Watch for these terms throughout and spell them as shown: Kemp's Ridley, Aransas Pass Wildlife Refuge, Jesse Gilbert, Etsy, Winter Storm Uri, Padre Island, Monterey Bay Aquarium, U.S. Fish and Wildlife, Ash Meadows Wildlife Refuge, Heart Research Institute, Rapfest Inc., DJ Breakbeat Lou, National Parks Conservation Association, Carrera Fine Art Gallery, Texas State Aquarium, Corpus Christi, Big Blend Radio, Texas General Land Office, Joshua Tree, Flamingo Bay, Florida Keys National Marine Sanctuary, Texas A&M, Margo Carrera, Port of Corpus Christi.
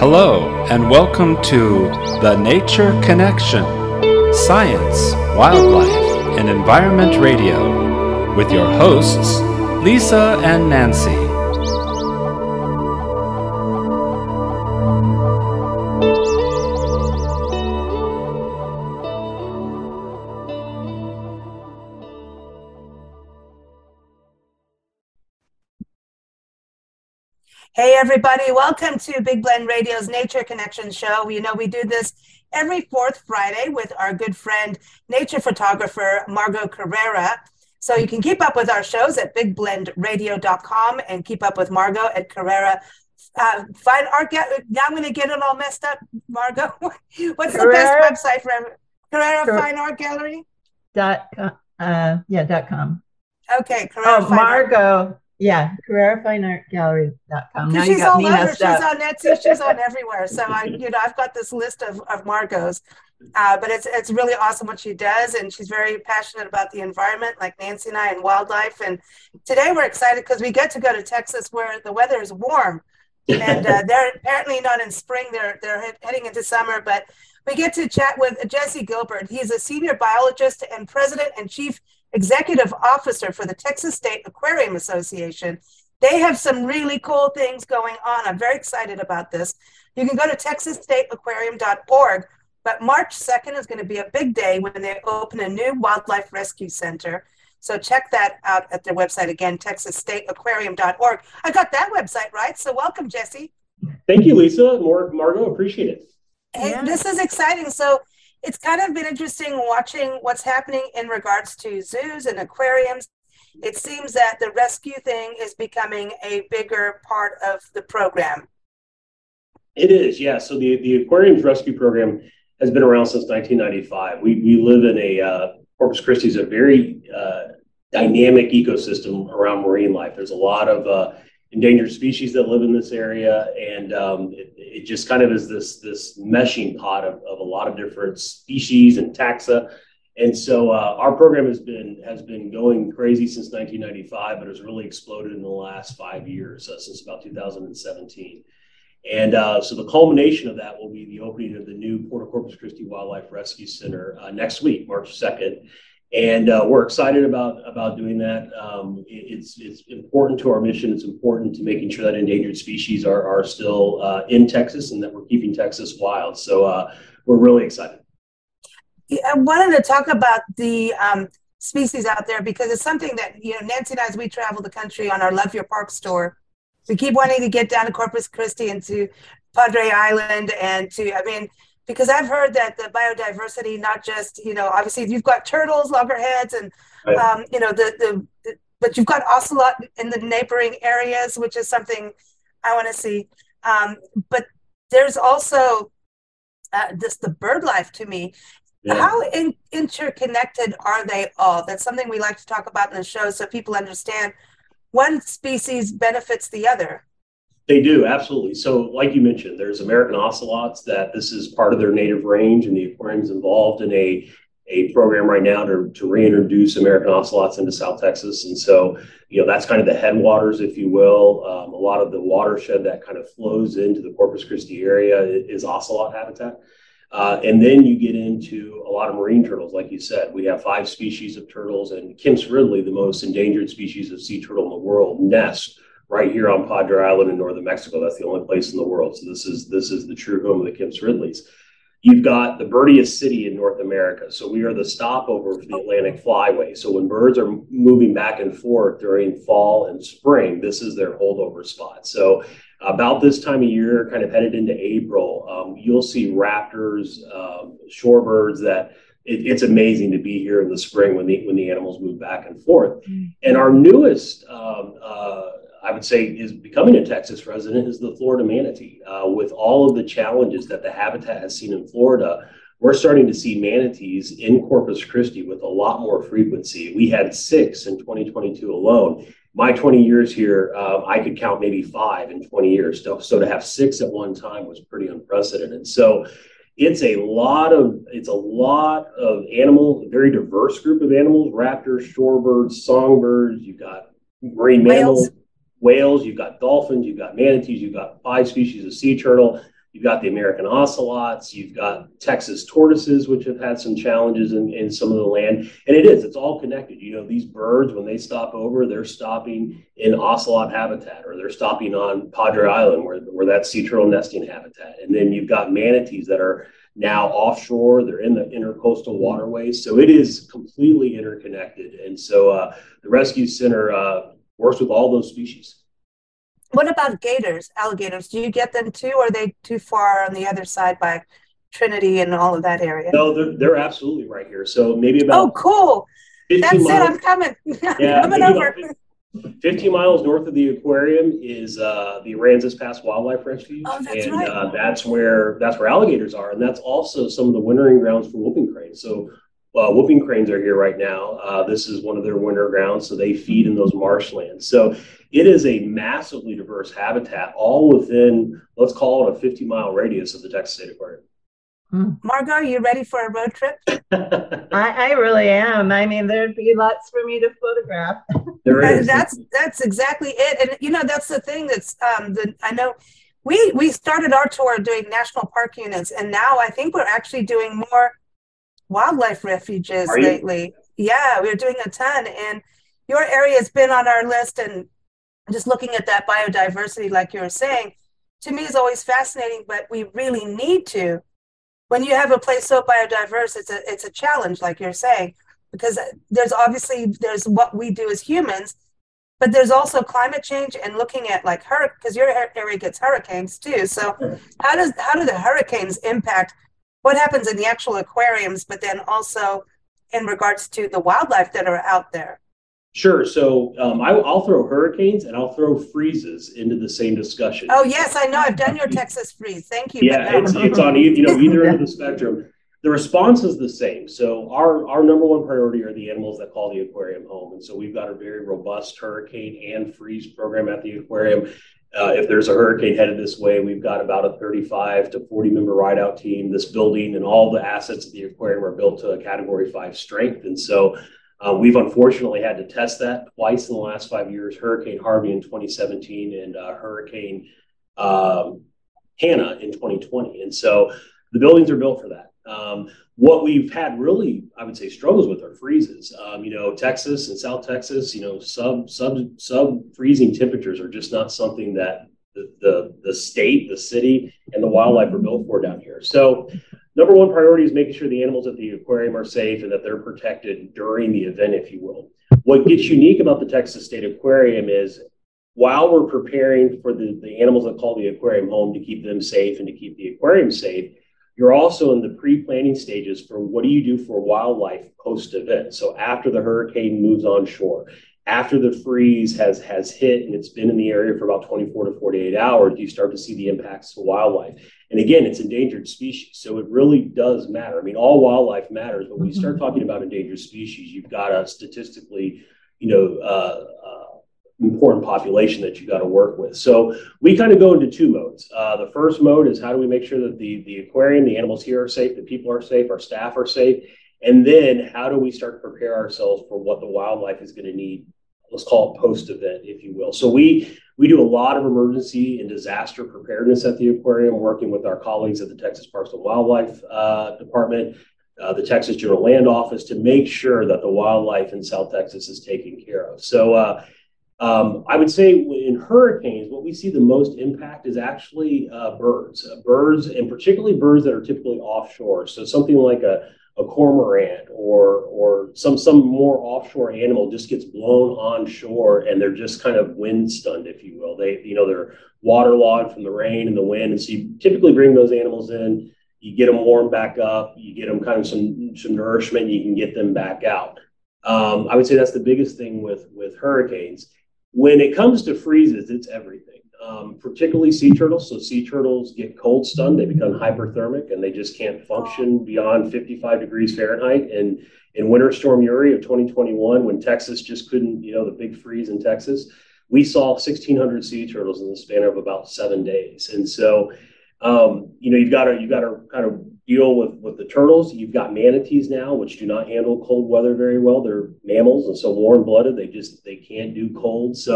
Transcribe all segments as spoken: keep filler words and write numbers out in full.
Hello, and welcome to The Nature Connection, Science, Wildlife, and Environment Radio, with your hosts, Lisa and Nancy. Hey everybody, welcome to Big Blend Radio's Nature Connection show. You know, we do this every fourth Friday with our good friend, nature photographer, Margo Carrera. So you can keep up with our shows at big blend radio dot com and keep up with Margo at Carrera uh, Fine Art Gallery. Now I'm going to get it all messed up, Margo. What's Carrera, the best website for ever? Carrera Car- Fine Art Gallery? Dot, uh, yeah, dot com. Okay, Carrera oh, Fine Margo. Art. Yeah, Carrera Fine Art Gallery dot com. Now she's you got all me over. She's up. on Etsy. She's on everywhere. So I, you know, I've got this list of of Margos, uh, but it's it's really awesome what she does, and she's very passionate about the environment, like Nancy and I, and wildlife. And today we're excited because we get to go to Texas, where the weather is warm, and uh, they're apparently not in spring. They're they're heading into summer, but we get to chat with Jesse Gilbert. He's a senior biologist and president and chief executive officer for the Texas State Aquarium Association. They have some really cool things going on. I'm very excited about this. You can go to texas state aquarium dot org, but March second is going to be a big day when they open a new wildlife rescue center. So check that out at their website again, texas state aquarium dot org. I got that website right, so welcome, Jesse. Thank you, Lisa. Mar- Margo, appreciate it. And yeah. This is exciting. So it's kind of been interesting watching what's happening in regards to zoos and aquariums. It seems that the rescue thing is becoming a bigger part of the program. It is, yeah. So the, the aquarium's rescue program has been around since nineteen ninety-five. We we live in a, uh, Corpus Christi is a very uh, dynamic ecosystem around marine life. There's a lot of uh, endangered species that live in this area, and um, it, it just kind of is this this meshing pot of, of a lot of different species and taxa. And so uh, our program has been has been going crazy since nineteen ninety-five, but it's really exploded in the last five years, uh, since about two thousand seventeen. And uh, so the culmination of that will be the opening of the new Port of Corpus Christi Wildlife Rescue Center uh, next week, March second. And uh, we're excited about about doing that. Um, it, it's it's important to our mission. It's important to making sure that endangered species are are still uh, in Texas and that we're keeping Texas wild. So uh, we're really excited. Yeah, I wanted to talk about the um, species out there because it's something that, you know, Nancy and I, as we travel the country on our Love Your Parks tour, we keep wanting to get down to Corpus Christi and to Padre Island and to, I mean, because I've heard that the biodiversity, not just, you know, obviously you've got turtles, loggerheads, and, right. um, you know, the, the, the, but you've got ocelot in the neighboring areas, which is something I want to see. Um, but there's also uh, this, the bird life to me. Yeah. How in, interconnected are they all? That's something we like to talk about in the show so people understand one species benefits the other. They do, absolutely. So like you mentioned, there's American ocelots that this is part of their native range, and the aquarium's involved in a, a program right now to, to reintroduce American ocelots into South Texas. And so, you know, that's kind of the headwaters, if you will. Um, a lot of the watershed that kind of flows into the Corpus Christi area is ocelot habitat. Uh, and then you get into a lot of marine turtles, like you said. We have five species of turtles, and Kemp's Ridley, the most endangered species of sea turtle in the world, nests right here on Padre Island in northern Mexico. That's the only place in the world. So this is this is the true home of the Kemp's Ridleys. You've got the birdiest city in North America. So we are the stopover for the Atlantic flyway. So when birds are moving back and forth during fall and spring, this is their holdover spot. So about this time of year, kind of headed into April, um, you'll see raptors, um, shorebirds that It, it's amazing to be here in the spring when the when the animals move back and forth. And our newest, um, uh, I would say, is becoming a Texas resident is the Florida manatee. Uh, with all of the challenges that the habitat has seen in Florida, we're starting to see manatees in Corpus Christi with a lot more frequency. We had six in twenty twenty-two alone. My twenty years here, uh, I could count maybe five in twenty years. So, so to have six at one time was pretty unprecedented. So It's a lot of it's a lot of animals, a very diverse group of animals: raptors, shorebirds, songbirds. You've got marine mammals, whales. whales. You've got dolphins. You've got manatees. You've got five species of sea turtle. You've got the American ocelots, you've got Texas tortoises, which have had some challenges in, in some of the land. And it is, it's all connected. You know, these birds, when they stop over, they're stopping in ocelot habitat, or they're stopping on Padre Island, where, where that's sea turtle nesting habitat. And then you've got manatees that are now offshore, they're in the intercoastal waterways. So it is completely interconnected. And so uh, the Rescue Center uh, works with all those species. What about gators, alligators? Do you get them too, or are they too far on the other side by Trinity and all of that area? No, they're, they're absolutely right here. So maybe about... Oh, cool. That's miles. It. I'm coming. Yeah, I'm coming over. fifteen miles north of the aquarium is uh, the Aransas Pass Wildlife Refuge. Oh, that's and, right. Uh, that's, where, that's where alligators are. And that's also some of the wintering grounds for whooping cranes. So Uh, whooping cranes are here right now. Uh, this is one of their winter grounds, so they feed in those marshlands. So it is a massively diverse habitat, all within, let's call it a fifty-mile radius of the Texas State Aquarium. Mm. Margo, are you ready for a road trip? I, I really am. I mean, there'd be lots for me to photograph. There is. That's, that's exactly it. And, you know, that's the thing that's, um, the, I know, we, we started our tour doing national park units, and now I think we're actually doing more wildlife refuges lately. Yeah, we're doing a ton, and your area has been on our list. And just looking at that biodiversity, like you were saying, to me is always fascinating, but we really need to, when you have a place so biodiverse, it's a it's a challenge, like you're saying, because there's obviously there's what we do as humans, but there's also climate change and looking at like hurricanes, because your area gets hurricanes too. So how does how do the hurricanes impact what happens in the actual aquariums, but then also in regards to the wildlife that are out there? Sure. So um, I, I'll throw hurricanes and I'll throw freezes into the same discussion. Oh, yes, I know. I've done your Texas freeze. Thank you. Yeah, it's, it's on you know, either end of the spectrum. The response is the same. So our, our number one priority are the animals that call the aquarium home. And so we've got a very robust hurricane and freeze program at the aquarium. Uh, if there's a hurricane headed this way, we've got about a thirty-five to forty member rideout team. This building and all the assets of the aquarium are built to a category five strength. And so uh, we've unfortunately had to test that twice in the last five years, Hurricane Harvey in twenty seventeen and uh, Hurricane um, Hannah in twenty twenty. And so the buildings are built for that. Um, what we've had really, I would say, struggles with are freezes. Um, you know, Texas and South Texas, you know, sub sub sub freezing temperatures are just not something that the, the, the state, the city, and the wildlife are built for down here. So number one priority is making sure the animals at the aquarium are safe and that they're protected during the event, if you will. What gets unique about the Texas State Aquarium is while we're preparing for the, the animals that call the aquarium home to keep them safe and to keep the aquarium safe, you're also in the pre-planning stages for what do you do for wildlife post-event. So after the hurricane moves on shore, after the freeze has, has hit and it's been in the area for about twenty-four to forty-eight hours, you start to see the impacts to wildlife. And again, it's endangered species. So it really does matter. I mean, all wildlife matters, but when you start talking about endangered species, you've got a statistically, you know, uh, uh, important population that you got to work with. So we kind of go into two modes. Uh, the first mode is how do we make sure that the, the aquarium, the animals here are safe, the people are safe, our staff are safe. And then how do we start to prepare ourselves for what the wildlife is going to need? Let's call it post-event, if you will. So we, we do a lot of emergency and disaster preparedness at the aquarium, working with our colleagues at the Texas Parks and Wildlife uh, Department, Uh, the Texas General Land Office, to make sure that the wildlife in South Texas is taken care of. So uh, um, I would say in hurricanes, what we see the most impact is actually uh, birds, uh, birds, and particularly birds that are typically offshore. So something like a, a cormorant or or some some more offshore animal just gets blown onshore, and they're just kind of wind stunned, if you will. They you know they're waterlogged from the rain and the wind, and so you typically bring those animals in. You get them warmed back up, you get them kind of some, some nourishment, you can get them back out. Um, I would say that's the biggest thing with, with hurricanes. When it comes to freezes, it's everything, um, particularly sea turtles. So sea turtles get cold stunned, they become hyperthermic, and they just can't function beyond fifty-five degrees Fahrenheit. And in Winter Storm Uri of twenty twenty-one, when Texas just couldn't, you know, the big freeze in Texas, we saw sixteen hundred sea turtles in the span of about seven days. And so Um, you know, you've got to, you've got to kind of deal with, with the turtles. You've got manatees now, which do not handle cold weather very well. They're mammals. And so warm blooded, they just, they can't do cold. So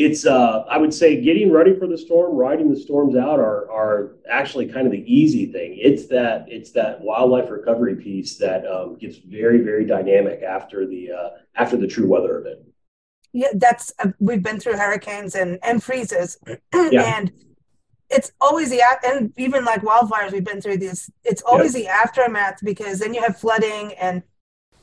it it's, uh, I would say, getting ready for the storm, riding the storms out are, are actually kind of the easy thing. It's that it's that wildlife recovery piece that um, gets very, very dynamic after the uh, after the true weather event. Yeah, that's uh, we've been through hurricanes and and freezes, yeah. and it's always the and even like wildfires we've been through this. It's always yep. the aftermath, because then you have flooding, and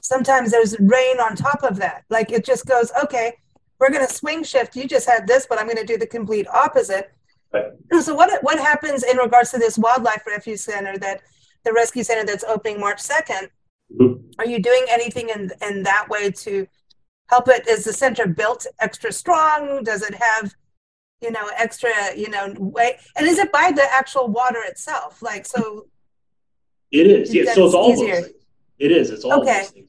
sometimes there's rain on top of that. Like it just goes okay. We're going to swing shift. You just had this, but I'm going to do the complete opposite. Right. So what what happens in regards to this wildlife refuge center, that the rescue center that's opening March second? Mm-hmm. Are you doing anything in, in that way to help it? Is the center built extra strong? Does it have, you know, extra, you know, weight? And is it by the actual water itself? Like, so. It is. Yeah. So it's all those things. It is. It's all okay. those things.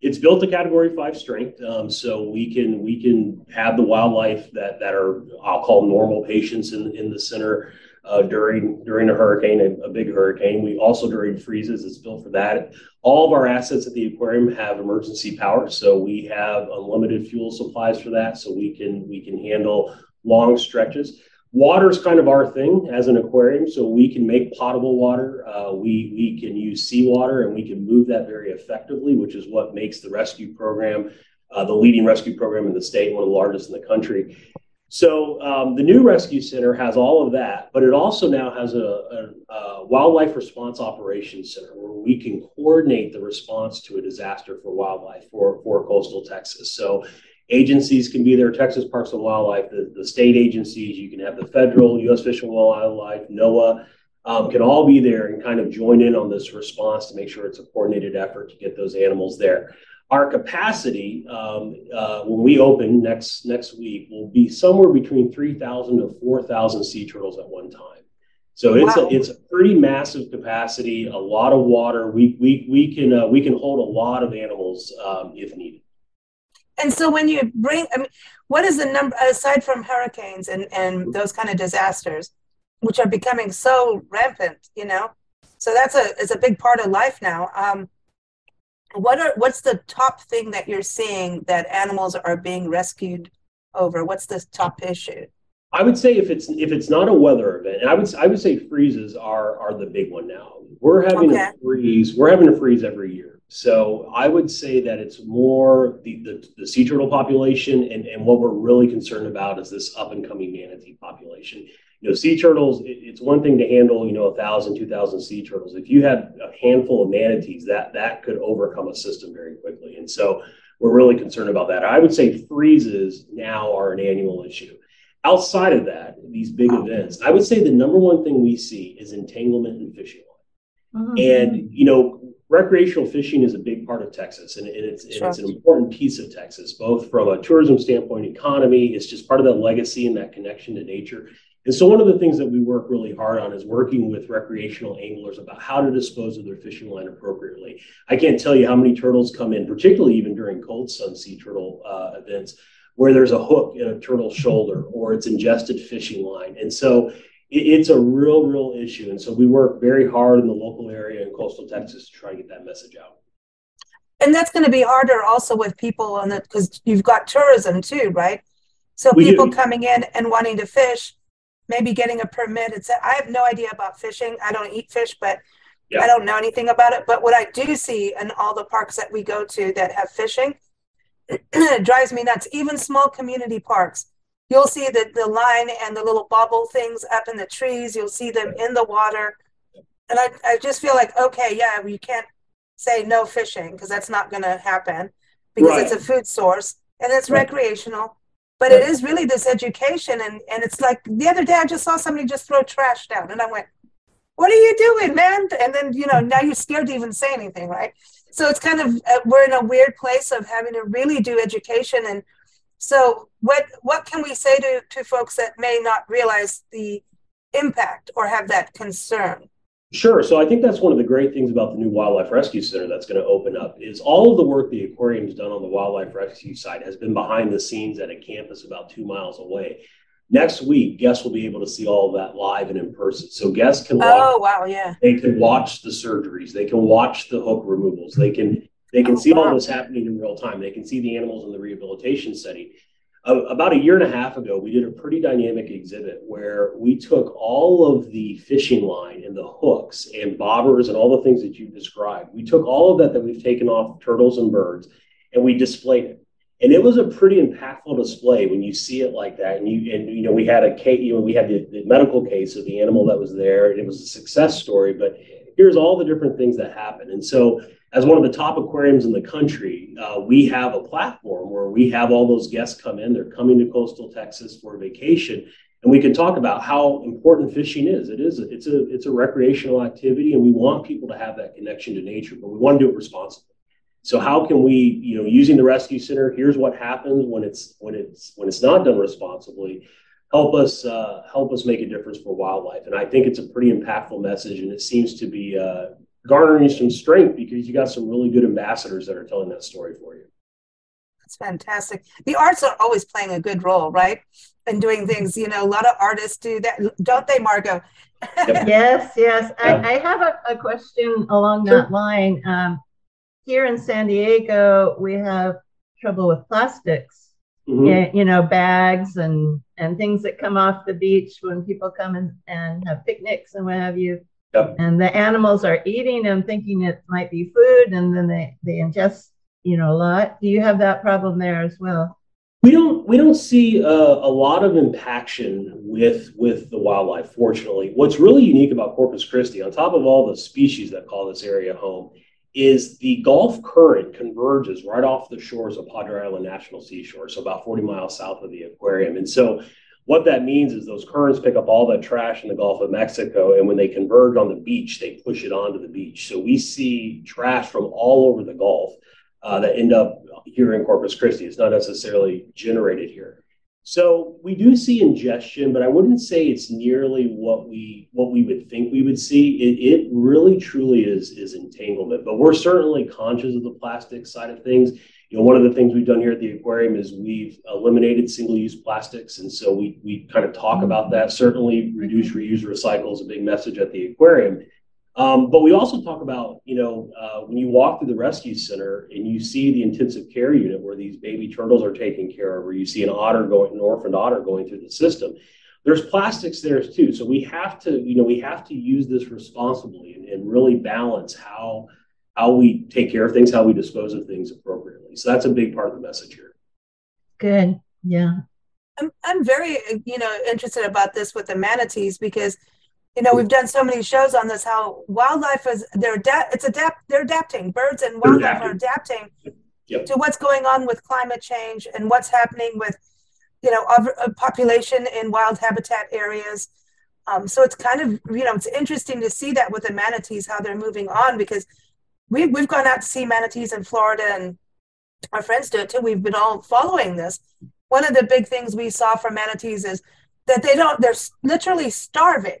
It's built a category five strength, um, so we can we can have the wildlife that that are, I'll call, normal patients in in the center uh, during during a hurricane, a, a big hurricane. We also, during freezes, it's built for that. All of our assets at the aquarium have emergency power, so we have unlimited fuel supplies for that, so we can we can handle long stretches. Water is kind of our thing as an aquarium, so we can make potable water. Uh, we, we can use seawater, and we can move that very effectively, which is what makes the rescue program, uh, the leading rescue program in the state, one of the largest in the country. So um, the new rescue center has all of that, but it also now has a, a, a wildlife response operations center where we can coordinate the response to a disaster for wildlife for, for coastal Texas. So agencies can be there, Texas Parks and Wildlife, the, the state agencies, you can have the federal, U S Fish and Wildlife, NOAA, um, can all be there and kind of join in on this response to make sure it's a coordinated effort to get those animals there. Our capacity, um, uh, when we open next next week, will be somewhere between three thousand to four thousand sea turtles at one time. So it's wow. a, it's a pretty massive capacity, a lot of water. We, we, we, can, uh, we can hold a lot of animals um, if needed. And so when you bring, I mean, what is the number, aside from hurricanes and, and those kind of disasters, which are becoming so rampant, you know, so that's a, it's a big part of life now. Um, what are, what's the top thing that you're seeing that animals are being rescued over? What's the top issue? I would say if it's if it's not a weather event, I would I would say freezes are are the big one now. We're having okay. a freeze. We're having a freeze every year. So I would say that it's more the, the, the sea turtle population, and, and what we're really concerned about is this up and coming manatee population. You know, sea turtles. It, it's one thing to handle you know a thousand, two thousand sea turtles. If you had a handful of manatees, that that could overcome a system very quickly. And so we're really concerned about that. I would say freezes now are an annual issue. Outside of that, these big events, I would say the number one thing we see is entanglement in fishing line. Uh-huh. And, you know, recreational fishing is a big part of Texas, and, and, it's, and sure. it's an important piece of Texas, both from a tourism standpoint, economy. It's just part of that legacy and that connection to nature. And so one of the things that we work really hard on is working with recreational anglers about how to dispose of their fishing line appropriately. I can't tell you how many turtles come in, particularly even during cold sun sea turtle uh, events, where there's a hook in a turtle's shoulder or it's ingested fishing line. And so it, it's a real, real issue. And so we work very hard in the local area in coastal Texas to try to get that message out. And that's going to be harder also with people on the, because you've got tourism too, right? So we people do. coming in and wanting to fish, maybe getting a permit. It's, I have no idea about fishing. I don't eat fish, but yeah. I don't know anything about it. But what I do see in all the parks that we go to that have fishing, it drives me nuts. Even small community parks, you'll see the, the line and the little bobble things up in the trees. You'll see them in the water. And I, I just feel like, okay, yeah, you can't say no fishing because that's not going to happen, because right. it's a food source and it's right. recreational. But right. it is really this education. And, and it's like the other day I just saw somebody just throw trash down. And I went, what are you doing, man? And then, you know, now you're scared to even say anything, right? So it's kind of, we're in a weird place of having to really do education. And so what what can we say to, to folks that may not realize the impact or have that concern? Sure. So I think that's one of the great things about the new Wildlife Rescue Center that's going to open up is all of the work the aquarium's done on the wildlife rescue side has been behind the scenes at a campus about two miles away. Next week, guests will be able to see all of that live and in person. So guests can watch, oh, wow, yeah. they can watch the surgeries. They can watch the hook removals. They can they can oh, see wow. all this happening in real time. They can see the animals in the rehabilitation setting. Uh, about a year and a half ago, we did a pretty dynamic exhibit where we took all of the fishing line and the hooks and bobbers and all the things that you described. We took all of that that we've taken off turtles and birds, and we displayed it. And it was a pretty impactful display when you see it like that. And you and you know we had a case, you know we had the, the medical case of the animal that was there, and it was a success story. But here's all the different things that happened. And so, as one of the top aquariums in the country, uh, we have a platform where we have all those guests come in. They're coming to coastal Texas for a vacation, and we can talk about how important fishing is. It is it's a it's a recreational activity, and we want people to have that connection to nature, but we want to do it responsibly. So how can we, you know, using the rescue center? Here's what happens when it's when it's when it's not done responsibly. Help us uh, help us make a difference for wildlife, and I think it's a pretty impactful message, and it seems to be. Uh, garnering some strength because you got some really good ambassadors that are telling that story for you. That's fantastic. The arts are always playing a good role, right? And doing things, you know, a lot of artists do that, don't they, Margo? Yep. Yes, yes. Yeah. I, I have a, a question along sure. that line. Um, here in San Diego, we have trouble with plastics, mm-hmm. and, you know, bags and, and things that come off the beach when people come and, and have picnics and what have you. Yep. And the animals are eating and thinking it might be food, and then they, they ingest, you know, a lot. Do you have that problem there as well? We don't we don't see uh, a lot of impaction with with the wildlife, fortunately. What's really unique about Corpus Christi, on top of all the species that call this area home, is the Gulf Current converges right off the shores of Padre Island National Seashore, so about forty miles south of the aquarium. And so what that means is those currents pick up all the trash in the Gulf of Mexico, and when they converge on the beach, they push it onto the beach. So we see trash from all over the Gulf uh, that end up here in Corpus Christi. It's not necessarily generated here. So we do see ingestion, but I wouldn't say it's nearly what we what we would think we would see. It, it really truly is, is entanglement, but we're certainly conscious of the plastic side of things. You know, one of the things we've done here at the aquarium is we've eliminated single-use plastics. And so we we kind of talk about that. Certainly reduce, reuse, recycle is a big message at the aquarium. Um, but we also talk about, you know, uh, when you walk through the rescue center and you see the intensive care unit where these baby turtles are taken care of, or you see an otter going, an orphaned otter going through the system, there's plastics there too. So we have to, you know, we have to use this responsibly and, and really balance how how we take care of things, how we dispose of things appropriately. So that's a big part of the message here. Good. Yeah. I'm I'm very, you know, interested about this with the manatees because, you know, we've done so many shows on this, how wildlife is, they're, adapt, it's adapt, they're adapting. Birds and wildlife adapting. are adapting yep. to what's going on with climate change and what's happening with, you know, a population in wild habitat areas. Um, so it's kind of, you know, it's interesting to see that with the manatees, how they're moving on because We, we've gone out to see manatees in Florida, and our friends do it too. We've been all following this. One of the big things we saw from manatees is that they don't, they're literally starving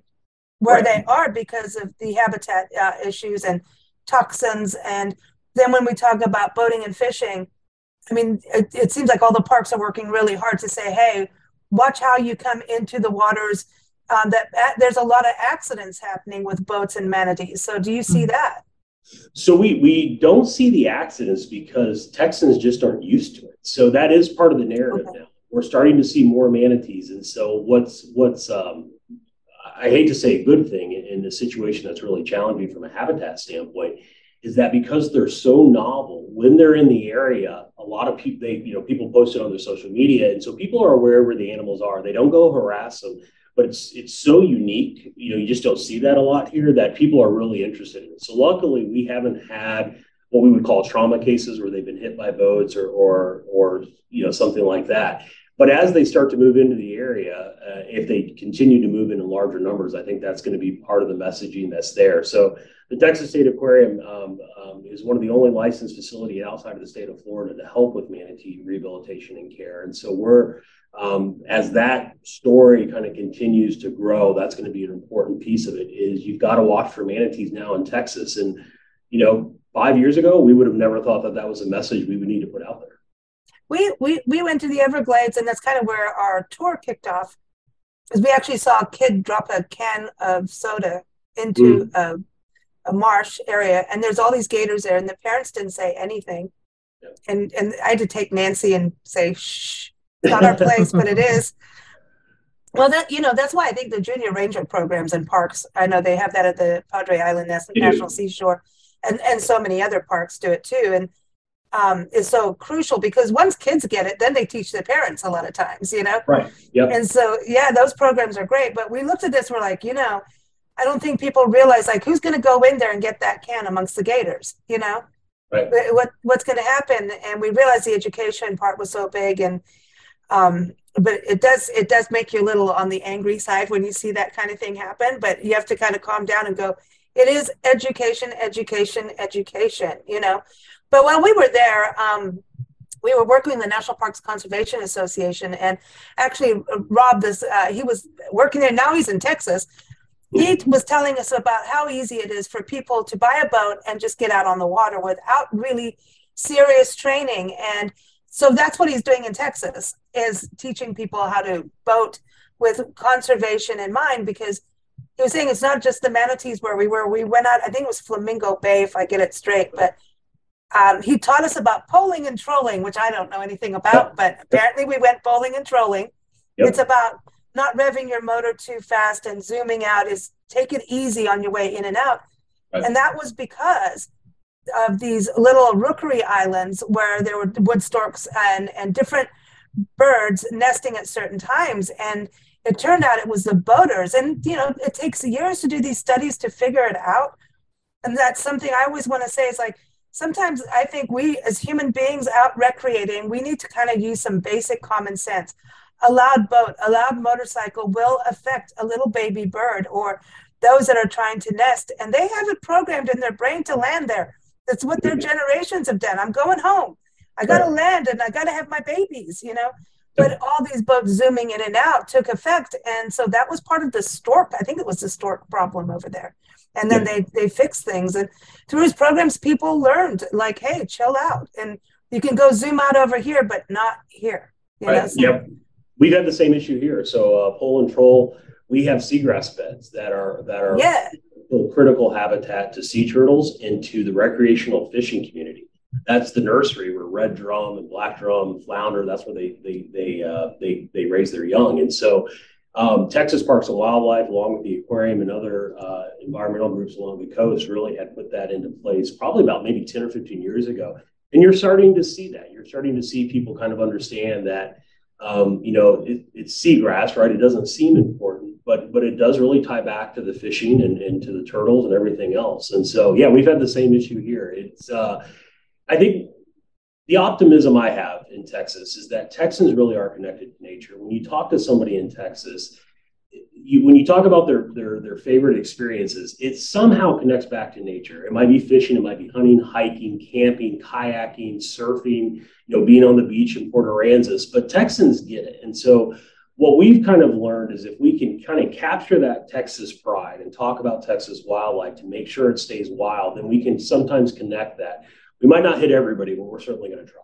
where right. they are because of the habitat uh, issues and toxins. And then when we talk about boating and fishing, I mean, it, it seems like all the parks are working really hard to say, hey, watch how you come into the waters. Um, that uh, there's a lot of accidents happening with boats and manatees. So do you see mm-hmm. that? So we we don't see the accidents because Texans just aren't used to it. So that is part of the narrative okay. now. We're starting to see more manatees. And so what's, what's um, I hate to say a good thing in a situation that's really challenging from a habitat standpoint, is that because they're so novel, when they're in the area, a lot of people, they you know, people post it on their social media. And so people are aware where the animals are. They don't go harass them. But it's it's so unique, you know, you just don't see that a lot here that people are really interested in it. So luckily, we haven't had what we would call trauma cases where they've been hit by boats or, or, or you know, something like that. But as they start to move into the area, uh, if they continue to move in larger numbers, I think that's going to be part of the messaging that's there. So the Texas State Aquarium um, um, is one of the only licensed facilities outside of the state of Florida to help with manatee rehabilitation and care. And so we're, um, as that story kind of continues to grow, that's going to be an important piece of it is you've got to watch for manatees now in Texas. And, you know, five years ago, we would have never thought that that was a message we would need to put out there. We, we we went to the Everglades, and that's kind of where our tour kicked off, because we actually saw a kid drop a can of soda into mm. a, a marsh area, and there's all these gators there, and the parents didn't say anything. Yep. And and I had to take Nancy and say, shh, not our place, but it is. Well, that, you know, that's why I think the junior ranger programs in parks, I know they have that at the Padre Island National Seashore, and, and so many other parks do it too. And um, is so crucial because once kids get it, then they teach their parents a lot of times, you know? Right. Yep. And so, yeah, those programs are great. But we looked at this, we're like, you know, I don't think people realize, like, who's going to go in there and get that can amongst the gators, you know? Right. What, what's going to happen? And we realized the education part was so big, and um, but it does it does make you a little on the angry side when you see that kind of thing happen. But you have to kind of calm down and go, it is education, education, education, you know? But while we were there, um, we were working with the National Parks Conservation Association, and actually Rob, this uh, he was working there, now he's in Texas. He was telling us about how easy it is for people to buy a boat and just get out on the water without really serious training. And so that's what he's doing in Texas, is teaching people how to boat with conservation in mind, because he was saying it's not just the manatees where we were. We went out, I think it was Flamingo Bay, if I get it straight, but um, he taught us about poling and trolling, which I don't know anything about, but apparently we went bowling and trolling. Yep. It's about not revving your motor too fast and zooming out, is take it easy on your way in and out. Right. And that was because of these little rookery islands where there were wood storks and, and different birds nesting at certain times. And it turned out it was the boaters. And, you know, it takes years to do these studies to figure it out. And that's something I always want to say is, like, sometimes I think we as human beings out recreating, we need to kind of use some basic common sense. A loud boat, a loud motorcycle will affect a little baby bird or those that are trying to nest. And they have it programmed in their brain to land there. That's what their generations have done. I'm going home. I got to land and I got to have my babies, you know. But all these boats zooming in and out took effect. And so that was part of the stork. I think it was the stork problem over there. And then they, they fixed things. And through his programs, people learned, like, hey, chill out. And you can go zoom out over here, but not here. You know? So, yep. We've had the same issue here. So uh, pole and troll, we have seagrass beds that are that are yeah. critical habitat to sea turtles and to the recreational fishing community. That's the nursery where red drum and black drum, flounder, that's where they they they uh, they they raise their young. And so um, Texas Parks and Wildlife, along with the aquarium and other uh, environmental groups along the coast, really had put that into place probably about maybe ten or fifteen years ago. And you're starting to see that. You're starting to see people kind of understand that. Um, you know, it, it's seagrass, right? It doesn't seem important, but but it does really tie back to the fishing and, and to the turtles and everything else. And so, yeah, we've had the same issue here. It's, uh, I think the optimism I have in Texas is that Texans really are connected to nature. When you talk to somebody in Texas, you, when you talk about their, their, their favorite experiences, it somehow connects back to nature. It might be fishing, it might be hunting, hiking, camping, kayaking, surfing, you know, being on the beach in Port Aransas, but Texans get it. And so what we've kind of learned is if we can kind of capture that Texas pride and talk about Texas wildlife to make sure it stays wild, then we can sometimes connect that. We might not hit everybody, but we're certainly going to try.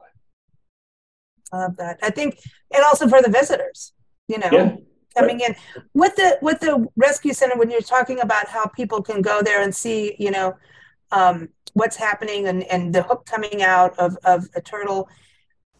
I love that. I think, and also for the visitors, you know. Yeah. Coming in with the with the rescue center, when you're talking about how people can go there and see, you know, um, what's happening and, and the hook coming out of, of a turtle,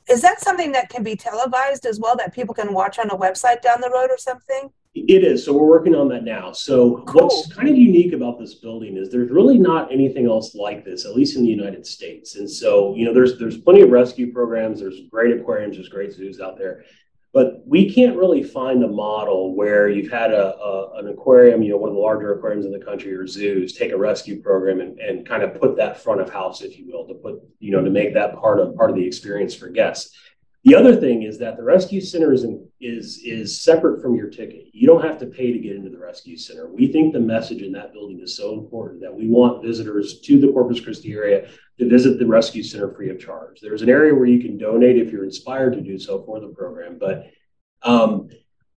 is that something that can be televised as well, that people can watch on a website down the road or something? It is. So we're working on that now. So cool. What's kind of unique about this building is there's really not anything else like this, at least in the United States. And so, you know, there's there's plenty of rescue programs. There's great aquariums. There's great zoos out there. But we can't really find a model where you've had a, a an aquarium, you know, one of the larger aquariums in the country or zoos, take a rescue program and, and kind of put that front of house, if you will, to put, you know, to make that part of part of the experience for guests. The other thing is that the rescue center is in, is is separate from your ticket. You don't have to pay to get into the rescue center. We think the message in that building is so important that we want visitors to the Corpus Christi area to visit the rescue center free of charge. There's an area where you can donate if you're inspired to do so for the program. But um,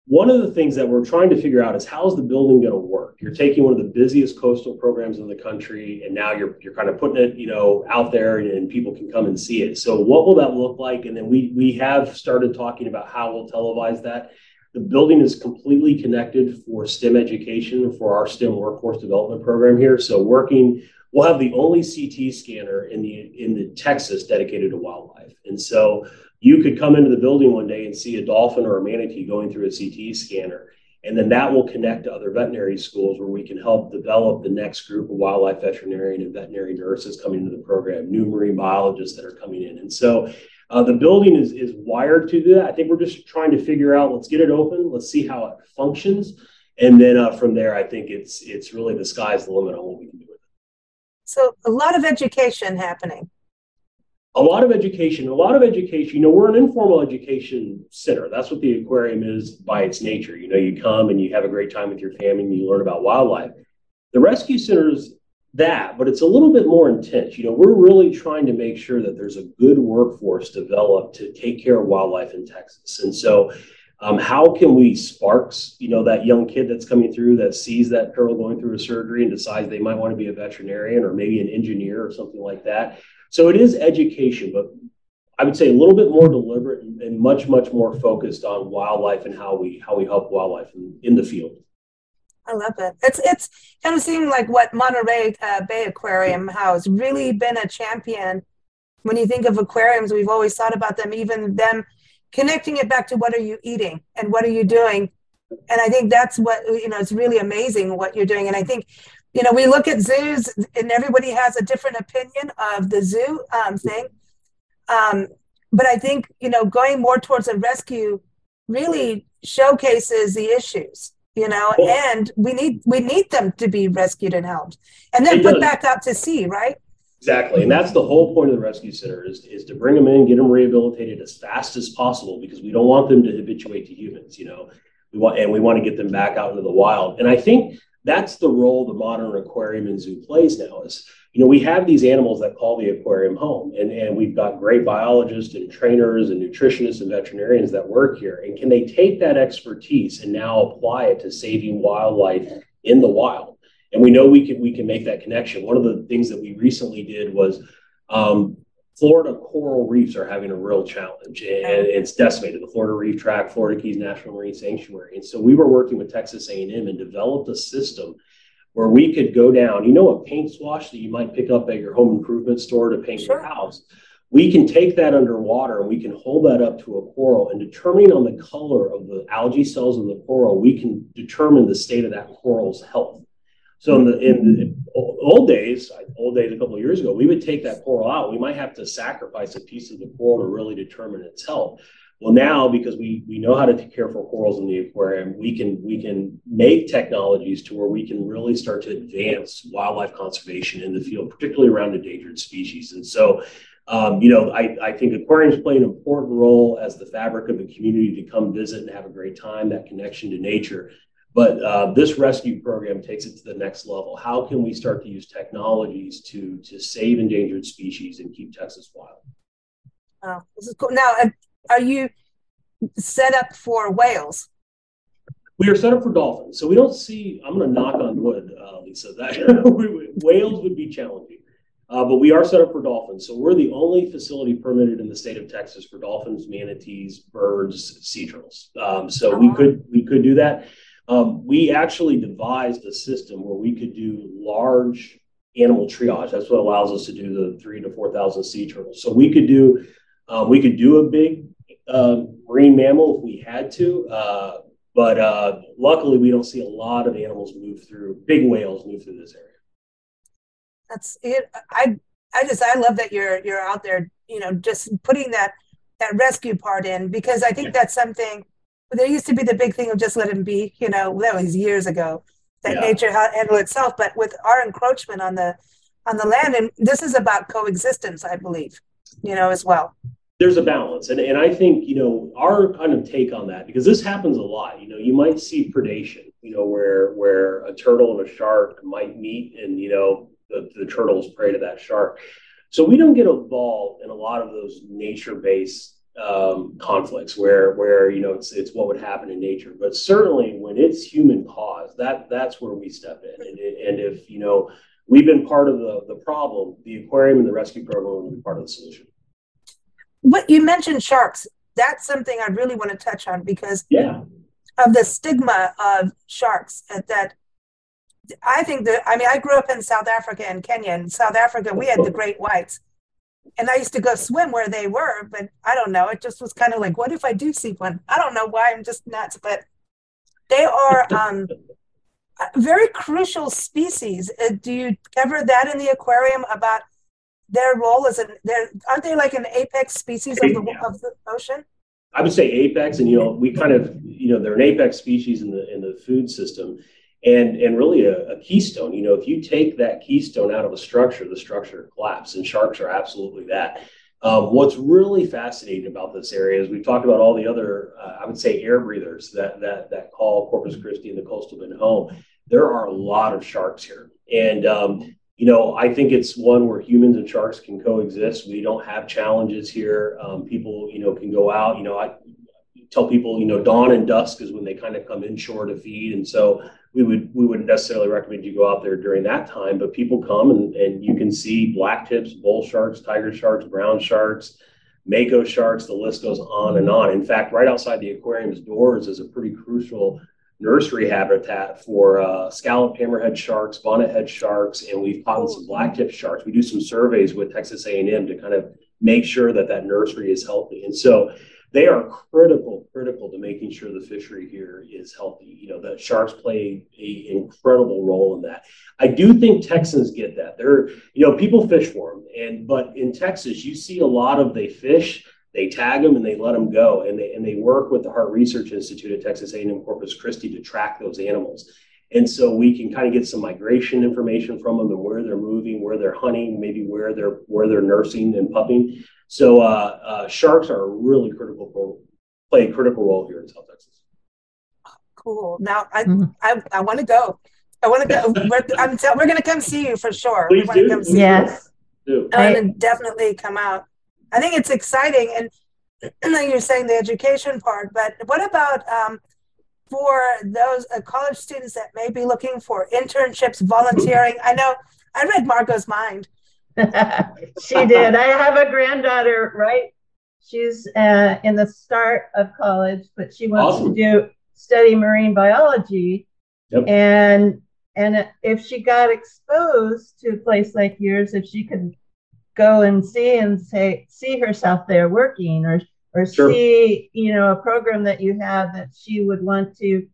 one of the things that we're trying to figure out is how's the building going to work? You're taking one of the busiest coastal programs in the country, and now you're you're kind of putting it, you know, out there, and, and people can come and see it. So what will that look like? And then we we have started talking about how we'll televise that. The building is completely connected for STEM education, for our STEM workforce development program here. So working, we'll have the only C T scanner in the in the Texas dedicated to wildlife. And so You could come into the building one day and see a dolphin or a manatee going through a C T scanner. And then that will connect to other veterinary schools where we can help develop the next group of wildlife veterinarian and veterinary nurses coming into the program, new marine biologists that are coming in. And so uh, the building is, is wired to do that. I think we're just trying to figure out, let's get it open. Let's see how it functions. And then uh, from there, I think it's it's really the sky's the limit on what we can do with it. So a lot of education happening. A lot of education, a lot of education, you know, we're an informal education center. That's what the aquarium is by its nature. You know, you come and you have a great time with your family and you learn about wildlife. The rescue center is that, but it's a little bit more intense. You know, we're really trying to make sure that there's a good workforce developed to take care of wildlife in Texas. And so um, how can we sparks, you know, that young kid that's coming through that sees that turtle going through a surgery and decides they might want to be a veterinarian or maybe an engineer or something like that. So it is education, but I would say a little bit more deliberate and, and much, much more focused on wildlife and how we how we help wildlife in, in the field. I love it. It's it's kind of seemed like what Monterey uh, Bay Aquarium has really been a champion. When you think of aquariums, we've always thought about them, even them connecting it back to what are you eating and what are you doing. And I think that's what, you know, it's really amazing what you're doing. And I think, you know, we look at zoos and everybody has a different opinion of the zoo um, thing. Um, but I think, you know, going more towards a rescue really showcases the issues, you know, and we need we need them to be rescued and helped and then put back out to sea, right? Exactly. And that's the whole point of the rescue center is, is to bring them in, get them rehabilitated as fast as possible, because we don't want them to habituate to humans, you know, we want and we want to get them back out into the wild. And I think that's the role the modern aquarium and zoo plays now is, you know, we have these animals that call the aquarium home, and, and we've got great biologists and trainers and nutritionists and veterinarians that work here. And can they take that expertise and now apply it to saving wildlife in the wild? And we know we can, we can make that connection. One of the things that we recently did was um, Florida coral reefs are having a real challenge, and it's decimated. The Florida Reef Tract, Florida Keys National Marine Sanctuary. And so we were working with Texas A and M and developed a system where we could go down, you know, a paint swash that you might pick up at your home improvement store to paint your house. We can take that underwater and we can hold that up to a coral, and determining on the color of the algae cells in the coral, we can determine the state of that coral's health. So in the, in the old days, old days a couple of years ago, we would take that coral out. We might have to sacrifice a piece of the coral to really determine its health. Well, now, because we, we know how to take care for corals in the aquarium, we can we can make technologies to where we can really start to advance wildlife conservation in the field, particularly around endangered species. And so, um, you know, I, I think aquariums play an important role as the fabric of the community to come visit and have a great time, that connection to nature. But uh, this rescue program takes it to the next level. How can we start to use technologies to to save endangered species and keep Texas wild? Oh, this is cool. Now, are you set up for whales? We are set up for dolphins. So we don't see, I'm going to knock on wood, uh, Lisa, that whales would be challenging. Uh, but we are set up for dolphins. So we're the only facility permitted in the state of Texas for dolphins, manatees, birds, sea turtles. Um, so uh-huh. we could we could do that. Um, we actually devised a system where we could do large animal triage. That's what allows us to do the three to four thousand sea turtles. So we could do uh, we could do a big uh, marine mammal if we had to, uh, but uh, luckily we don't see a lot of animals move through. Big whales move through this area. That's it. I I just I love that you're you're out there. You know, just putting that that rescue part in, because I think yeah. that's something. There used to be the big thing of just let him be, you know, that was years ago, that yeah. nature handled itself. But with our encroachment on the on the land, and this is about coexistence, I believe, you know, as well. There's a balance. And, and I think, you know, our kind of take on that, because this happens a lot, you know, you might see predation, you know, where where a turtle and a shark might meet and, you know, the, the turtle's prey to that shark. So we don't get involved in a lot of those nature-based Um, conflicts where, where, you know, it's, it's what would happen in nature, but certainly when it's human caused, that that's where we step in. And, and if, you know, we've been part of the, the problem, the aquarium and the rescue program will be part of the solution. What you mentioned sharks, that's something I really want to touch on because yeah. of the stigma of sharks that I think that, I mean, I grew up in South Africa and Kenya. In South Africa, we had the great whites. And I used to go swim where they were, but I don't know. It just was kind of like, what if I do see one? I don't know why, I'm just nuts, but they are um, very crucial species. Uh, do you cover that in the aquarium about their role as an, their, aren't they like an apex species of the, yeah. of the ocean? I would say apex, and you know, we kind of, you know, they're an apex species in the in the food system, and and really a, a keystone. You know, if you take that keystone out of a structure, the structure collapses, and sharks are absolutely that. Um, what's really fascinating about this area is we've talked about all the other, uh, I would say, air breathers that that that call Corpus Christi and the coastal bend home. There are a lot of sharks here, and um, you know, I think it's one where humans and sharks can coexist. We don't have challenges here. Um, people, you know, can go out. You know, I tell people, you know, dawn and dusk is when they kind of come inshore to feed, and so we would we wouldn't necessarily recommend you go out there during that time. But people come, and and you can see black tips, bull sharks, tiger sharks, brown sharks, mako sharks. The list goes on and on. In fact, right outside the aquarium's doors is a pretty crucial nursery habitat for uh, scallop hammerhead sharks, bonnethead sharks, and we've caught some blacktip sharks. We do some surveys with Texas A and M to kind of make sure that that nursery is healthy. And so they are critical, critical to making sure the fishery here is healthy. You know, the sharks play an incredible role in that. I do think Texans get that. They're, you know, people fish for them. And, but in Texas, you see a lot of they fish, they tag them, and they let them go. And they, and they work with the Heart Research Institute at Texas A and M Corpus Christi to track those animals. And so we can kind of get some migration information from them and where they're moving, where they're hunting, maybe where they're where they're nursing and pupping. So uh, uh, sharks are a really critical role, play a critical role here in South Texas. Cool. Now I mm-hmm. I, I want to go. I want to go. we're I'm t- we're going to come see you for sure. Please we want to come see yes. you. Yes. And right. definitely come out. I think it's exciting, and you're saying the education part, but what about um, for those uh, college students that may be looking for internships, volunteering? I know I read Margo's mind. She did. I have a granddaughter, right? She's uh, in the start of college, but she wants awesome. to do study marine biology. Yep. And and if she got exposed to a place like yours, if she could go and see and say, see herself there working, or or sure. see, you know, a program that you have that she would want to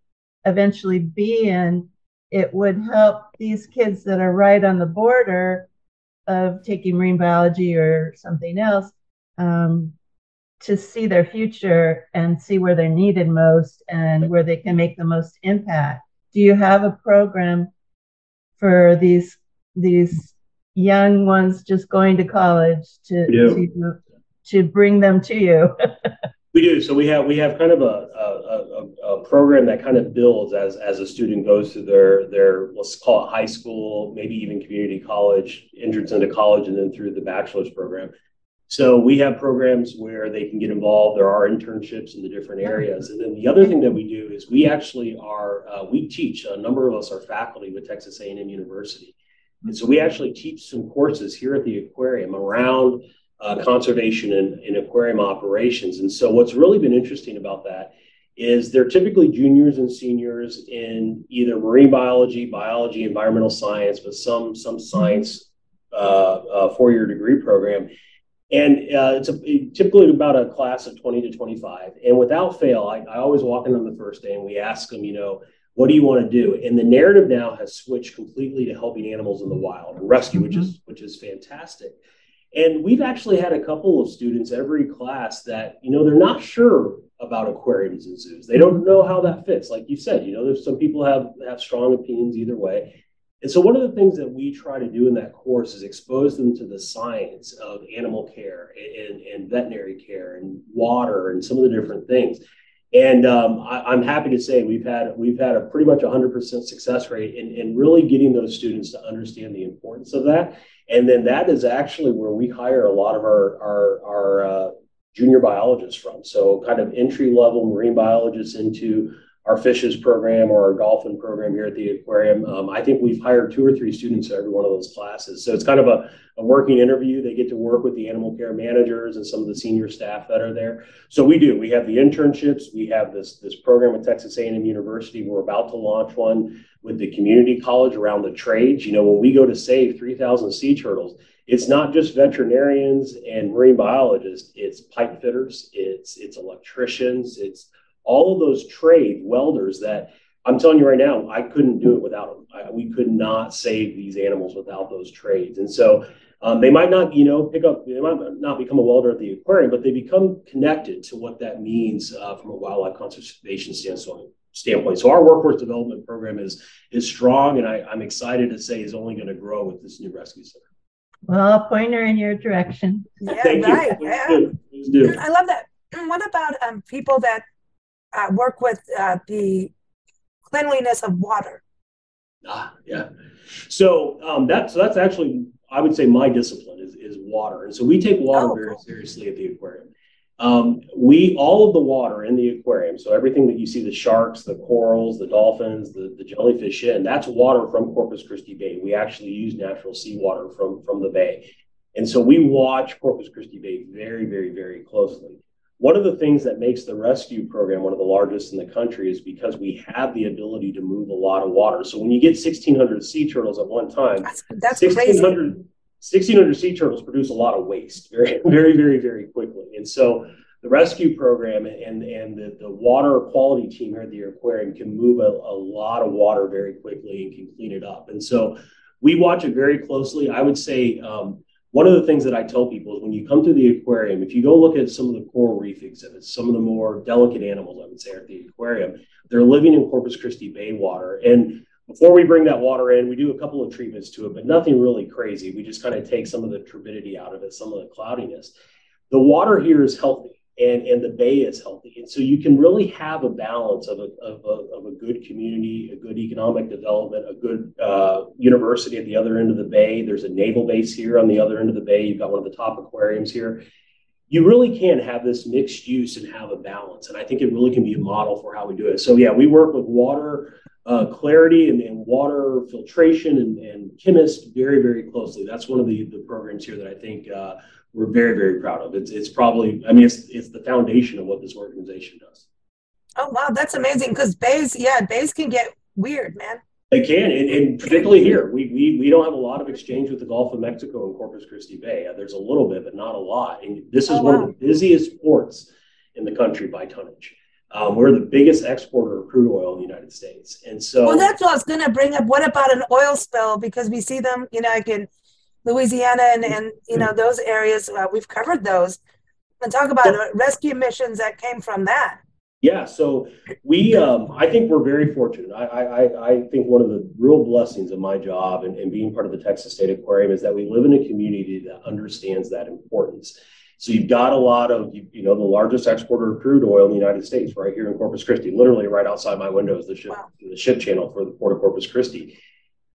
eventually be in, it would help these kids that are right on the border of taking marine biology or something else um, to see their future and see where they're needed most and where they can make the most impact. Do you have a program for these these young ones just going to college to to, to bring them to you? We do. So we have we have kind of a, a, a, a program that kind of builds as as a student goes through their their let's call it high school, maybe even community college, entrance into college, and then through the bachelor's program. So we have programs where they can get involved. There are internships in the different areas. And then the other thing that we do is we actually are uh, we teach. A number of us are faculty with Texas A and M University. And so we actually teach some courses here at the aquarium around uh, conservation and, and aquarium operations. And so what's really been interesting about that is they're typically juniors and seniors in either marine biology, biology, environmental science, but some some science uh, uh, four-year degree program. And uh, it's a, typically about a class of twenty to twenty-five. And without fail, I, I always walk in on the first day and we ask them, you know, what do you want to do? And the narrative now has switched completely to helping animals in the wild and rescue, mm-hmm. which is which is fantastic. And we've actually had a couple of students every class that, you know, they're not sure about aquariums and zoos. They don't know how that fits. Like you said, you know, there's some people have, have strong opinions either way. And so one of the things that we try to do in that course is expose them to the science of animal care and, and veterinary care and water and some of the different things. And um, I, I'm happy to say we've had we've had a pretty much one hundred percent success rate in, in really getting those students to understand the importance of that. And then that is actually where we hire a lot of our our, our uh, junior biologists from. So kind of entry level marine biologists into our fishes program or our dolphin program here at the aquarium. Um, I think we've hired two or three students in every one of those classes. So it's kind of a, a working interview. They get to work with the animal care managers and some of the senior staff that are there. So we do, we have the internships. We have this, this program at Texas A and M University. We're about to launch one with the community college around the trades. You know, when we go to save three thousand sea turtles, it's not just veterinarians and marine biologists, it's pipe fitters, it's, it's electricians, it's all of those trade welders that I'm telling you right now, I couldn't do it without them. I, we could not save these animals without those trades. And so um, they might not, you know, pick up, they might not become a welder at the aquarium, but they become connected to what that means uh, from a wildlife conservation standpoint. standpoint. So our workforce development program is, is strong, and I, I'm excited to say is only going to grow with this new rescue center. Well, a pointer in your direction. Yeah, Thank right. You. Yeah. Do. Do. I love that. What about um, people that uh, work with uh, the cleanliness of water? Ah, yeah. So um, that's so that's actually, I would say, my discipline is is water, and so we take water oh, very cool. seriously at the aquarium. Um, we all of the water in the aquarium, so everything that you see, the sharks, the corals, the dolphins, the, the jellyfish in, that's water from Corpus Christi Bay. We actually use natural seawater from, from the bay. And so we watch Corpus Christi Bay very, very, very closely. One of the things that makes the rescue program one of the largest in the country is because we have the ability to move a lot of water. So when you get sixteen hundred sea turtles at one time, that's, that's sixteen hundred crazy. sixteen hundred sea turtles produce a lot of waste very, very, very, very quickly. And so the rescue program and, and the, the water quality team here at the aquarium can move a, a lot of water very quickly and can clean it up. And so we watch it very closely. I would say um, one of the things that I tell people is when you come to the aquarium, if you go look at some of the coral reef exhibits, some of the more delicate animals, I would say, are at the aquarium, they're living in Corpus Christi Bay water. And before we bring that water in, we do a couple of treatments to it, but nothing really crazy. We just kind of take some of the turbidity out of it, some of the cloudiness. The water here is healthy, and, and the bay is healthy. And so you can really have a balance of a, of a, of a good community, a good economic development, a good uh, university at the other end of the bay. There's a naval base here on the other end of the bay. You've got one of the top aquariums here. You really can have this mixed use and have a balance. And I think it really can be a model for how we do it. So yeah, we work with water Uh, clarity and, and water filtration and, and chemists very, very closely. That's one of the, the programs here that I think uh, we're very, very proud of. It's, it's probably, I mean, it's, it's the foundation of what this organization does. Oh, wow. That's amazing, because bays, yeah, bays can get weird, man. They can, and, and particularly here. We, we, we don't have a lot of exchange with the Gulf of Mexico and Corpus Christi Bay. There's a little bit, but not a lot. And this is oh, one wow. of the busiest ports in the country by tonnage. Um, we're the biggest exporter of crude oil in the United States. And so, well, that's what I was going to bring up. What about an oil spill? Because we see them, you know, like in Louisiana and, and you know, those areas, uh, we've covered those. And talk about so, rescue missions that came from that. Yeah. So we, um, I think we're very fortunate. I, I, I think one of the real blessings of my job and, and being part of the Texas State Aquarium is that we live in a community that understands that importance. So you've got a lot of, you know, the largest exporter of crude oil in the United States right here in Corpus Christi, literally right outside my window is the ship, wow. the ship channel for the Port of Corpus Christi.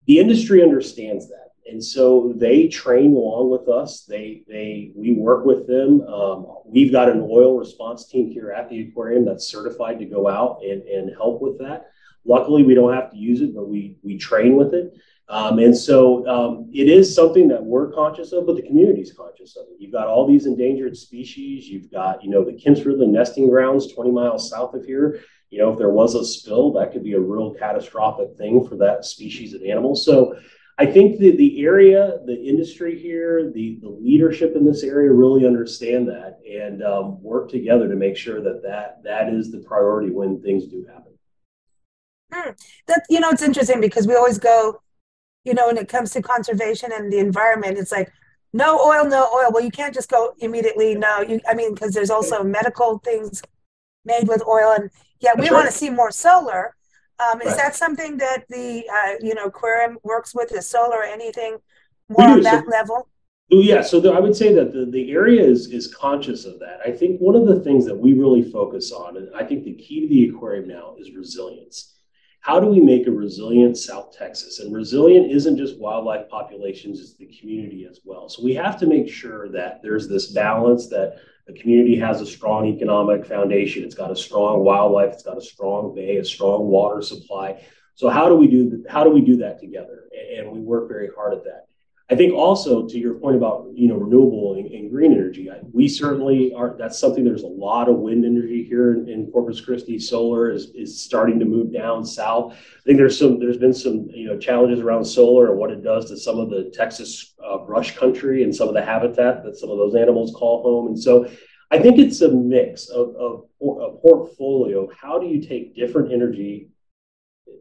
The industry understands that. And so they train along with us. They, they, we work with them. Um, we've got an oil response team here at the aquarium that's certified to go out and, and help with that. Luckily, we don't have to use it, but we, we train with it. Um, and so um, it is something that we're conscious of, but the community's conscious of it. You've got all these endangered species. You've got, you know, the Kemp's Ridley nesting grounds twenty miles south of here. You know, if there was a spill, that could be a real catastrophic thing for that species of animal. So I think that the area, the industry here, the, the leadership in this area really understand that and um, work together to make sure that, that that is the priority when things do happen. Hmm. That, you know, it's interesting because we always go, you know, when it comes to conservation and the environment, it's like, no oil, no oil. Well, you can't just go immediately, no. You, I mean, because there's also medical things made with oil. And yeah, we That's want right. to see more solar. Um, right. Is that something that the, uh, you know, aquarium works with, is solar or anything more on that so, level? Yeah, so the, I would say that the, the area is, is conscious of that. I think one of the things that we really focus on, and I think the key to the aquarium now is resilience. how do we make a resilient South Texas? And resilient isn't just wildlife populations, it's the community as well. So we have to make sure that there's this balance, that the community has a strong economic foundation, it's got a strong wildlife, it's got a strong bay, a strong water supply. So how do we do th- how do we do that together? And we work very hard at that. I think also to your point about, you know, renewable and, and green energy, I, we certainly are, that's something, there's a lot of wind energy here in, in Corpus Christi. Solar is, is starting to move down south. I think there's some, there's been some, you know, challenges around solar and what it does to some of the Texas uh, brush country and some of the habitat that some of those animals call home. And so I think it's a mix of, of, of a portfolio. How do you take different energy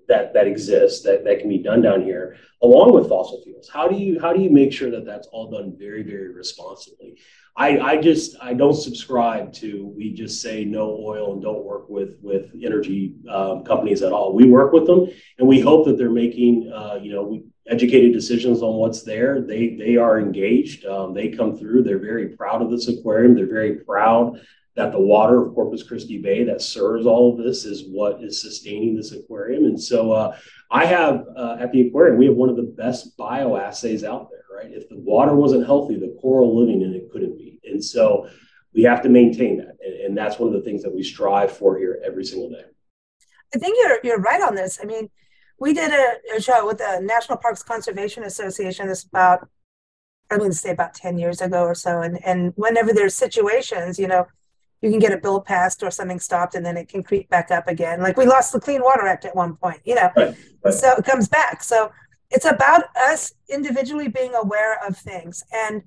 that that exists, that, that can be done down here, along with fossil fuels? How do you how do you make sure that that's all done very, very responsibly? I, I just, I don't subscribe to, we just say no oil and don't work with, with energy um, companies at all. We work with them and we hope that they're making, uh, you know, we, educated decisions on what's there. They, they are engaged. Um, they come through. They're very proud of this aquarium. They're very proud that the water of Corpus Christi Bay that serves all of this is what is sustaining this aquarium. And so uh, I have, uh, at the aquarium, we have one of the best bioassays out there, right? If the water wasn't healthy, the coral living in it couldn't be. And so we have to maintain that. And, and that's one of the things that we strive for here every single day. I think you're you're right on this. I mean, we did a, a show with the National Parks Conservation Association. This about, I'm going to say about ten years ago or so. And, and whenever there's situations, you know, you can get a bill passed or something stopped and then it can creep back up again. Like we lost the Clean Water Act at one point, you know, right, right. So it comes back. So it's about us individually being aware of things, and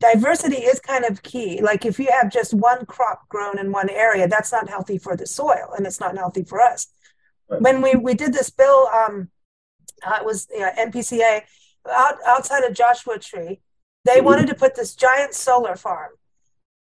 diversity is kind of key. Like if you have just one crop grown in one area, that's not healthy for the soil and it's not healthy for us. Right. When we, we did this bill, um, uh, it was you know, N P C A out, outside of Joshua Tree, they mm-hmm. wanted to put this giant solar farm.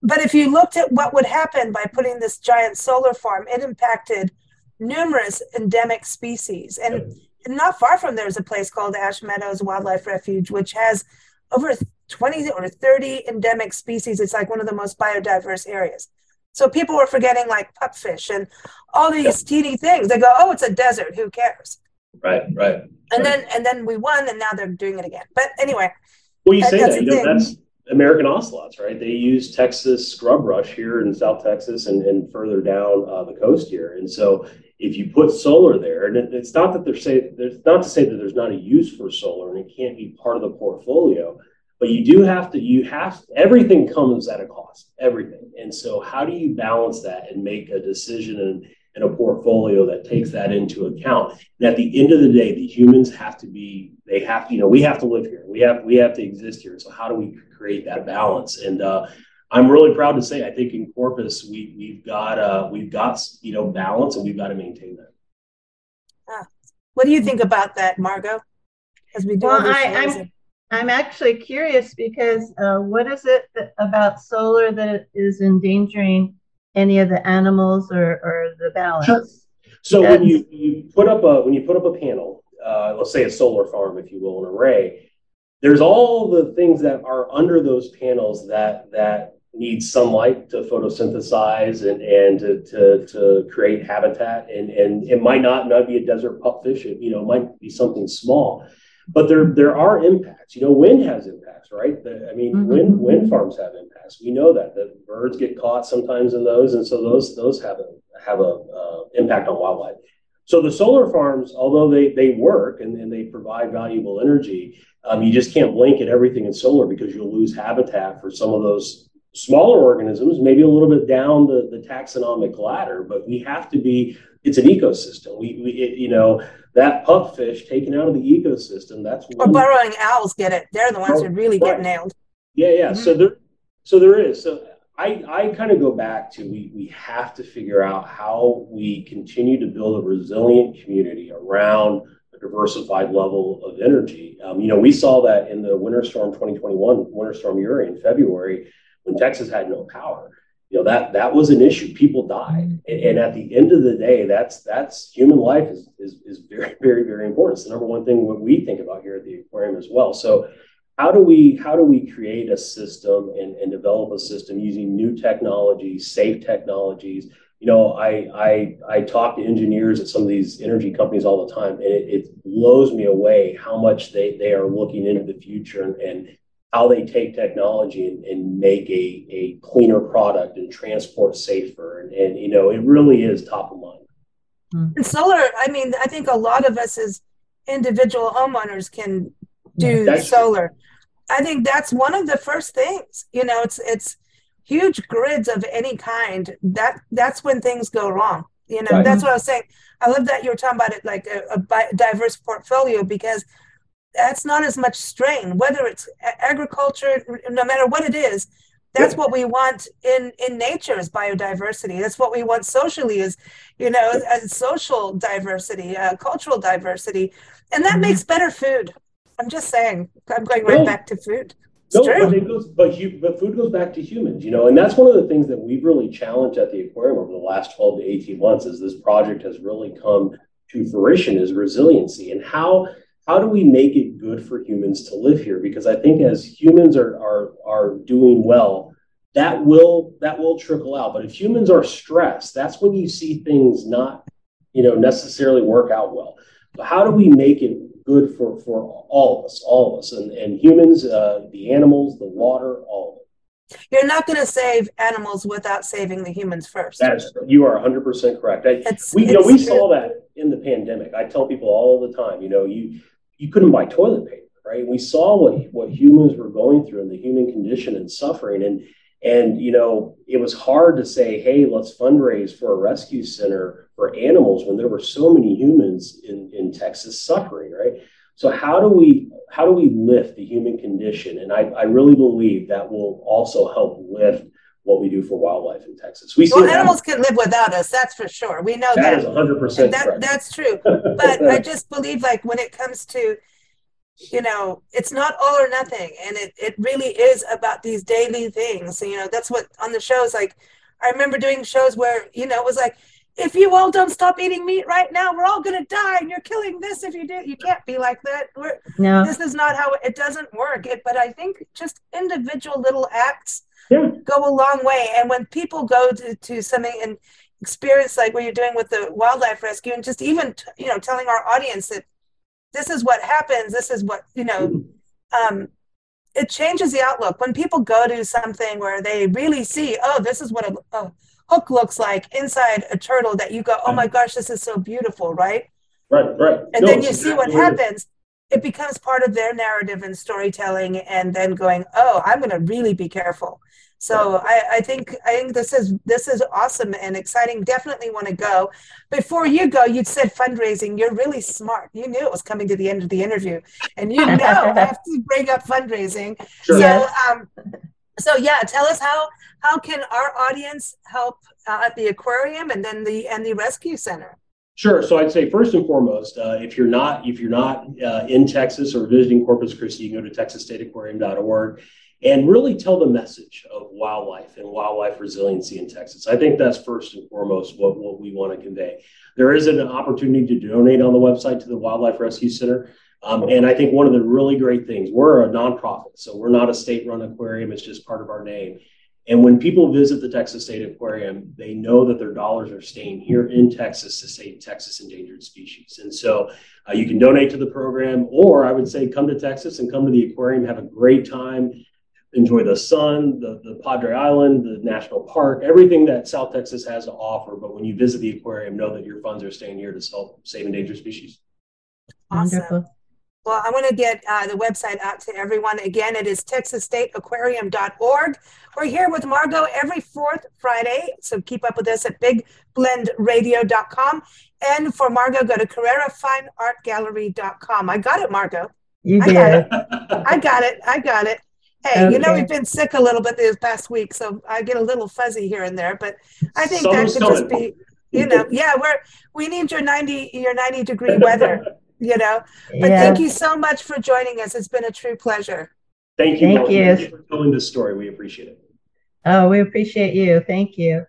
But if you looked at what would happen by putting this giant solar farm, it impacted numerous endemic species. And not far from there is a place called Ash Meadows Wildlife Refuge, which has over twenty or thirty endemic species. It's like one of the most biodiverse areas. So people were forgetting like pupfish and all these teeny things. They go, oh, it's a desert. Who cares? Right, right. And right. then and then we won, and now they're doing it again. But anyway. Well, you that, say that's that. You know, that's... American ocelots, right? They use Texas scrub brush here in South Texas and, and further down uh, the coast here. And so if you put solar there, and it, it's not that they're saying, there's not to say that there's not a use for solar and it can't be part of the portfolio, but you do have to, you have, everything comes at a cost, everything. And so how do you balance that and make a decision and, and a portfolio that takes that into account? And at the end of the day, the humans have to be, they have to, you know, we have to live here. We have, we have to exist here. So how do we create that balance? And uh, I'm really proud to say, I think in Corpus, we, we've got, uh, we've got, you know, balance, and we've got to maintain that. Ah, what do you think about that, Margo? As we do well, I, I'm, I'm actually curious because uh, what is it that, about solar that is endangering any of the animals or, or the balance? Sure. So that's, when you, you put up a, when you put up a panel, uh, let's say a solar farm, if you will, an array, there's all the things that are under those panels that that need sunlight to photosynthesize and, and to, to to create habitat. And and it might not, not be a desert pupfish, it you know might be something small. But there there are impacts. You know, wind has impacts, right? The, I mean, mm-hmm. wind wind farms have impacts. We know that the birds get caught sometimes in those, and so those those have a have a uh, impact on wildlife. So the solar farms, although they, they work and, and they provide valuable energy, um, you just can't blanket everything in solar because you'll lose habitat for some of those smaller organisms, maybe a little bit down the, the taxonomic ladder, but we have to be, it's an ecosystem. We, we it, you know, that pupfish taken out of the ecosystem, that's one. Or burrowing owls get it. They're the ones oh, who really right. get nailed. Yeah, yeah. Mm-hmm. So there, so there is. So I, I kind of go back to we, we have to figure out how we continue to build a resilient community around a diversified level of energy. Um, you know, we saw that in the winter storm twenty twenty-one, winter storm Uri in February, when Texas had no power. You know, that that was an issue. People died. And, and at the end of the day, that's that's human life is, is, is very, very, very important. It's the number one thing what we think about here at the aquarium as well. So How do we how do we create a system and, and develop a system using new technologies, safe technologies you know, I I I talk to engineers at some of these energy companies all the time, and it, it blows me away how much they they are looking into the future and, and how they take technology and, and make a, a cleaner product and transport safer. And, and, you know, it really is top of mind. And solar, I mean, I think a lot of us as individual homeowners can do that's solar. True. I think that's one of the first things, you know, it's, it's huge grids of any kind. That that's when things go wrong. You know, right. That's what I was saying. I love that you were talking about it, like a, a diverse portfolio, because that's not as much strain, whether it's agriculture, no matter what it is. That's what we want in, in nature is biodiversity. That's what we want socially is, you know, uh, social diversity, uh, cultural diversity. And that makes better food. I'm just saying, I'm going right no, back to food. It's no, true. But, it goes, but, you, but food goes back to humans, you know, and that's one of the things that we've really challenged at the aquarium over the last twelve to eighteen months is this project has really come to fruition is resiliency and how... How do we make it good for humans to live here? Because I think as humans are are are doing well, that will that will trickle out. But if humans are stressed, that's when you see things not, you know, necessarily work out well. But how do we make it good for, for all of us, all of us, and, and humans, uh, the animals, the water, all of it? You're not going to save animals without saving the humans first. That is, you are one hundred percent correct. I, we you know, we saw that in the pandemic. I tell people all the time, you know, you. You couldn't buy toilet paper, right? We saw what, what humans were going through and the human condition and suffering. And, and, you know, it was hard to say, hey, let's fundraise for a rescue center for animals when there were so many humans in, in Texas suffering, right? So how do we, how do we lift the human condition? And I, I really believe that will also help lift what we do for wildlife in Texas. We well, see animals can live without us, that's for sure. We know that. That is one hundred percent that, correct. That's true. But I just believe, like, when it comes to, you know, it's not all or nothing. And it, it really is about these daily things. You know, that's what on the shows, like, I remember doing shows where, you know, it was like, if you all don't stop eating meat right now, we're all going to die. And you're killing this if you do. You can't be like that. We're, no. This is not how, it, it doesn't work. It, but I think just individual little acts yeah. go a long way. And when people go to, to something and experience like what you're doing with the wildlife rescue and just even, t- you know, telling our audience that this is what happens, this is what, you know, um, it changes the outlook. When people go to something where they really see, oh, this is what a, a hook looks like inside a turtle that you go, oh my gosh, this is so beautiful, right? Right, right. And no, then you see what happens. It becomes part of their narrative and storytelling, and then going, oh, I'm going to really be careful. So I, I think I think this is this is awesome and exciting. Definitely want to go. Before you go, you said fundraising. You're really smart. You knew it was coming to the end of the interview, and you know I have to bring up fundraising. Sure. So, um, so yeah, tell us how how can our audience help uh, at the aquarium and then the and the rescue center. Sure. So I'd say first and foremost, uh, if you're not if you're not uh, in Texas or visiting Corpus Christi, you can go to texas state aquarium dot org and really tell the message of wildlife and wildlife resiliency in Texas. I think that's first and foremost what, what we want to convey. There is an opportunity to donate on the website to the Wildlife Rescue Center. Um, and I think one of the really great things, we're a nonprofit, so we're not a state-run aquarium. It's just part of our name. And when people visit the Texas State Aquarium, they know that their dollars are staying here in Texas to save Texas endangered species. And so uh, you can donate to the program, or I would say come to Texas and come to the aquarium, have a great time, enjoy the sun, the, the Padre Island, the National Park, everything that South Texas has to offer. But when you visit the aquarium, know that your funds are staying here to help save endangered species. Awesome. Wonderful. Well, I want to get uh, the website out to everyone. Again, it is texas state aquarium dot org. We're here with Margo every fourth Friday, so keep up with us at big blend radio dot com. And for Margo, go to carrera fine art gallery dot com. I got it, Margo. You did. I got it. I got it. I got it. Hey, okay. You know, we've been sick a little bit this past week, so I get a little fuzzy here and there, but I think so, that could so. just be, you know, yeah, we're we need your ninety, your ninety degree weather. You know, but yeah. Thank you so much for joining us. It's been a true pleasure. Thank you. Thank you. Thank you for telling this story. We appreciate it. Oh, we appreciate you. Thank you.